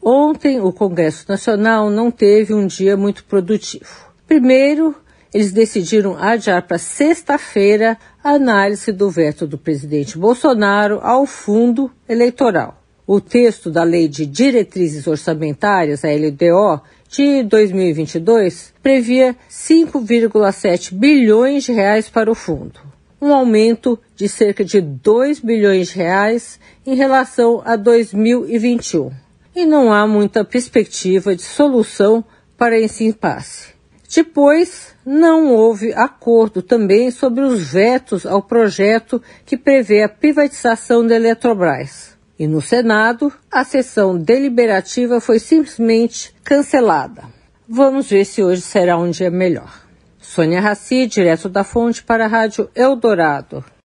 ontem o Congresso Nacional não teve um dia muito produtivo. Primeiro, eles decidiram adiar para sexta-feira a análise do veto do presidente Bolsonaro ao fundo eleitoral. O texto da Lei de Diretrizes Orçamentárias, a LDO, de 2022, previa 5,7 bilhões de reais para o fundo, um aumento de cerca de 2 bilhões de reais em relação a 2021. E não há muita perspectiva de solução para esse impasse. Depois, não houve acordo também sobre os vetos ao projeto que prevê a privatização da Eletrobras. E no Senado, a sessão deliberativa foi simplesmente cancelada. Vamos ver se hoje será um dia melhor. Sônia Rassi, direto da Fonte para a Rádio Eldorado.